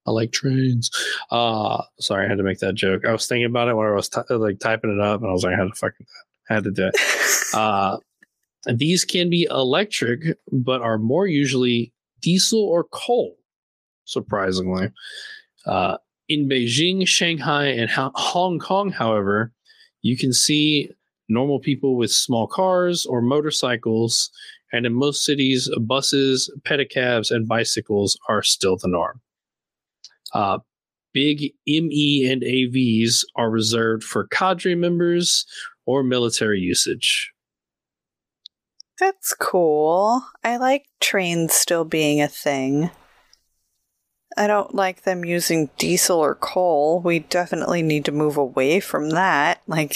I like trains. Uh, sorry, I had to make that joke. I was thinking about it when I was t- like typing it up, and I was like, I had to fucking I had to do it. uh, these can be electric, but are more usually diesel or coal. Surprisingly, uh, in Beijing, Shanghai, and ha- Hong Kong, however, you can see normal people with small cars or motorcycles, and in most cities, buses, pedicabs, and bicycles are still the norm. Uh, big M E and A Vs are reserved for cadre members or military usage. That's cool. I like trains still being a thing. I don't like them using diesel or coal. We definitely need to move away from that. Like,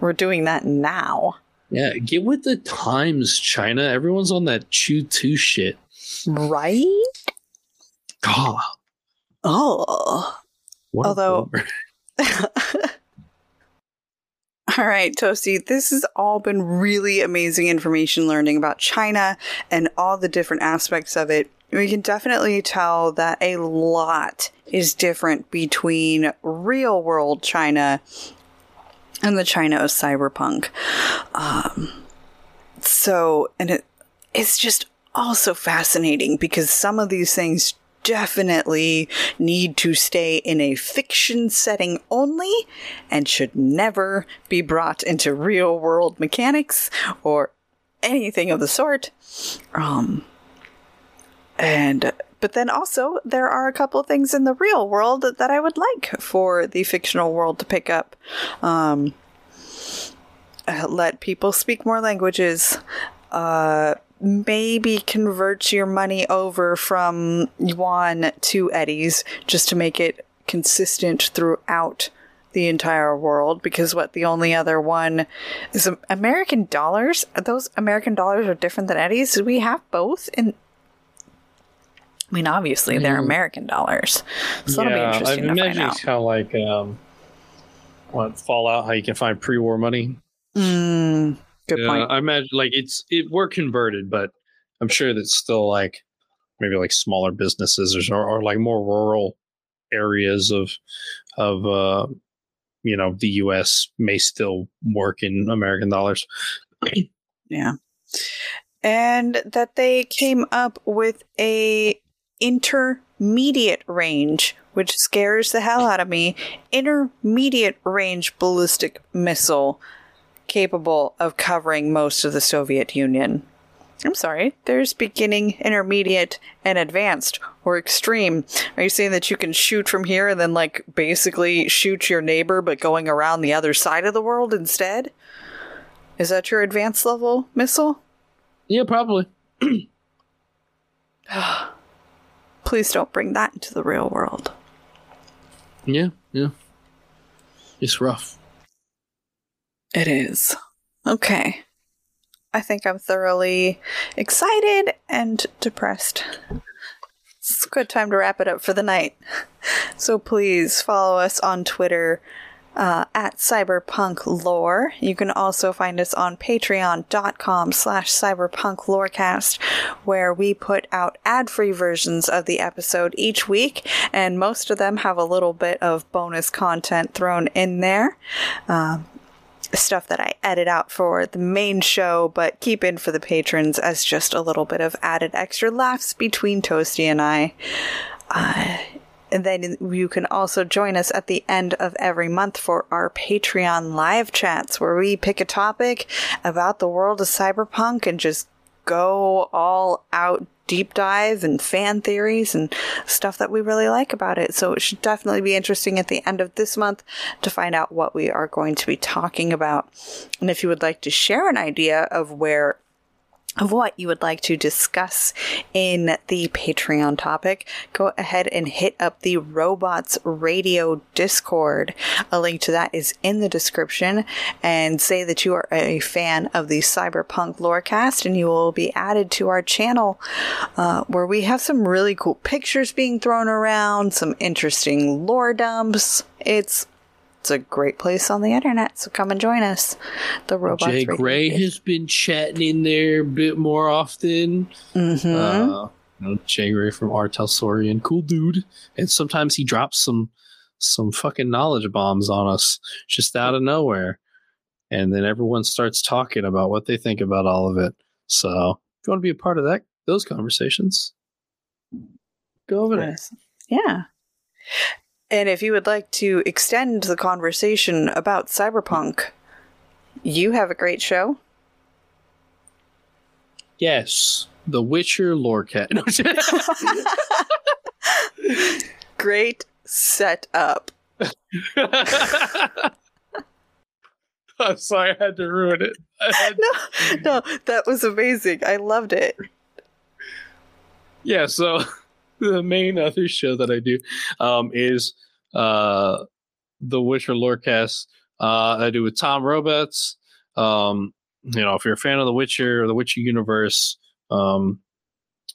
we're doing that now. Yeah, get with the times, China. Everyone's on that Chu two shit. Right? God. Oh. What Although... All right, Toasty, this has all been really amazing information learning about China and all the different aspects of it. We can definitely tell that a lot is different between real world China and the China of cyberpunk. Um, so, and it, it's just also fascinating because some of these things definitely need to stay in a fiction setting only and should never be brought into real world mechanics or anything of the sort. Um, and but then also there are a couple of things in the real world that I would like for the fictional world to pick up. Um, let people speak more languages. Uh, Maybe convert your money over from yuan to eddies just to make it consistent throughout the entire world. Because what the only other one is American dollars. Those American dollars are different than eddies. We have both. In I mean, obviously mm-hmm. they're American dollars, so yeah, it'll be interesting I've to find out. How like um, what Fallout? How you can find pre-war money. Mm. Good point. Yeah, I imagine like it's it were converted, but I'm sure that's still like maybe like smaller businesses or, or like more rural areas of of uh, you know the U S may still work in American dollars. Yeah, and that they came up with a intermediate range, which scares the hell out of me. Intermediate range ballistic missile. Capable of covering most of the Soviet Union. I'm sorry, there's beginning, intermediate, and advanced, or extreme. Are you saying that you can shoot from here and then, like, basically shoot your neighbor but going around the other side of the world instead? Is that your advanced level missile? Yeah, probably. Please don't bring that into the real world. Yeah, yeah. It's rough. It is. Okay. I think I'm thoroughly excited and depressed. It's a good time to wrap it up for the night. So please follow us on Twitter uh, at Cyberpunk Lore. You can also find us on patreon.com slash Cyberpunk Lorecast, where we put out ad-free versions of the episode each week, and most of them have a little bit of bonus content thrown in there. Um, Stuff that I edit out for the main show, but keep in for the patrons as just a little bit of added extra laughs between Toasty and I. Uh, and then you can also join us at the end of every month for our Patreon live chats, where we pick a topic about the world of cyberpunk and just go all out deep dive and fan theories and stuff that we really like about it. So it should definitely be interesting at the end of this month to find out what we are going to be talking about. And if you would like to share an idea of where of what you would like to discuss in the Patreon topic, go ahead and hit up the Robots Radio Discord. A link to that is in the description, and say that you are a fan of the Cyberpunk Lorecast and you will be added to our channel, uh, where we have some really cool pictures being thrown around, some interesting lore dumps. It's It's a great place on the internet, so come and join us. The Robots Jay Gray Radio has been chatting in there a bit more often. Mm-hmm. Uh, you know, Jay Gray from R. Talsorian, cool dude. And sometimes he drops some some fucking knowledge bombs on us just out of nowhere. And then everyone starts talking about what they think about all of it. So if you want to be a part of that, those conversations, go over there. Yeah. And if you would like to extend the conversation about Cyberpunk, you have a great show. Yes, The Witcher Lorecast. Great setup. I'm sorry, I had to ruin it. I had- no, no, that was amazing. I loved it. Yeah, so the main other show that I do um, is uh, The Witcher Lorecast. Uh, I do with Tom Robetts. Um, you know, if you're a fan of The Witcher or The Witcher universe, um,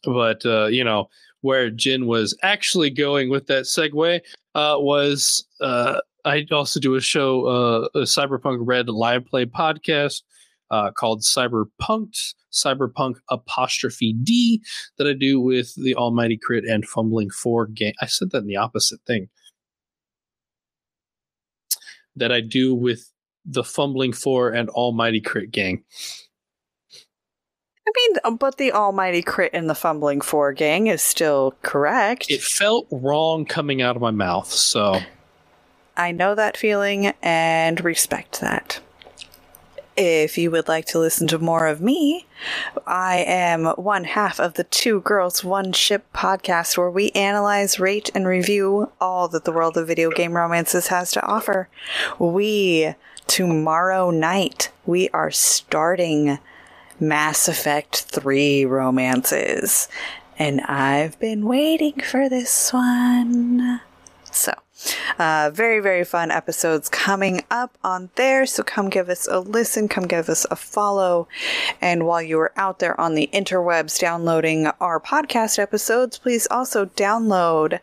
but uh, you know where Jin was actually going with that segue uh, was uh, I also do a show, uh, a Cyberpunk Red live play podcast uh, called Cyberpunk'd. Cyberpunk apostrophe D that I do with the Almighty Crit and Fumbling Four game. I said that in the opposite thing. That I do with the Fumbling Four and Almighty Crit gang. I mean, but the Almighty Crit and the Fumbling Four gang is still correct. It felt wrong coming out of my mouth, so. I know that feeling and respect that. If you would like to listen to more of me, I am one half of the Two Girls, One Ship podcast, where we analyze, rate, and review all that the world of video game romances has to offer. We, tomorrow night, we are starting Mass Effect three romances. And I've been waiting for this one. So. Uh, very, very fun episodes coming up on there, so come give us a listen, come give us a follow, and while you are out there on the interwebs downloading our podcast episodes, please also download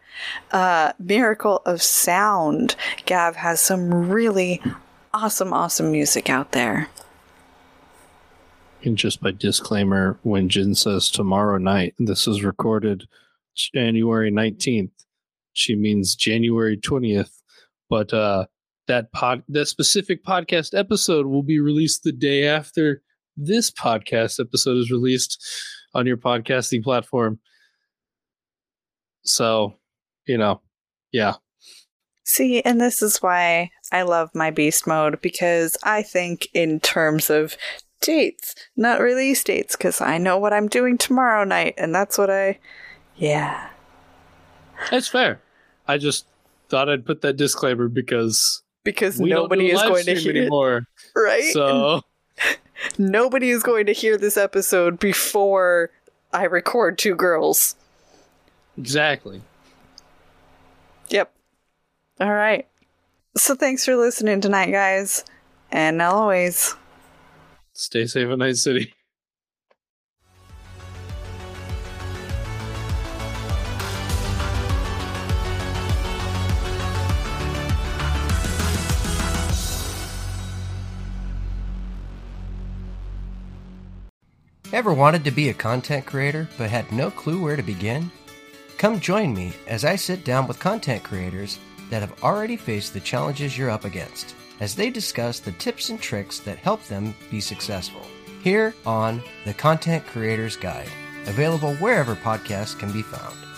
uh, Miracle of Sound. Gav has some really awesome, awesome music out there. And just by disclaimer, when Jin says tomorrow night, this is recorded January nineteenth. She means January twentieth, but uh, that pod, that specific podcast episode will be released the day after this podcast episode is released on your podcasting platform. So, you know, yeah. See, and this is why I love my beast mode, because I think in terms of dates, not release dates, because I know what I'm doing tomorrow night, and that's what I, yeah. That's fair. I just thought I'd put that disclaimer because because we nobody don't do is live going to hear anymore, it, right? So and nobody is going to hear this episode before I record Two Girls. Exactly. Yep. All right. So thanks for listening tonight, guys, and always stay safe in Night City. Ever wanted to be a content creator but had no clue where to begin? Come join me as I sit down with content creators that have already faced the challenges you're up against as they discuss the tips and tricks that help them be successful. Here on The Content Creator's Guide, available wherever podcasts can be found.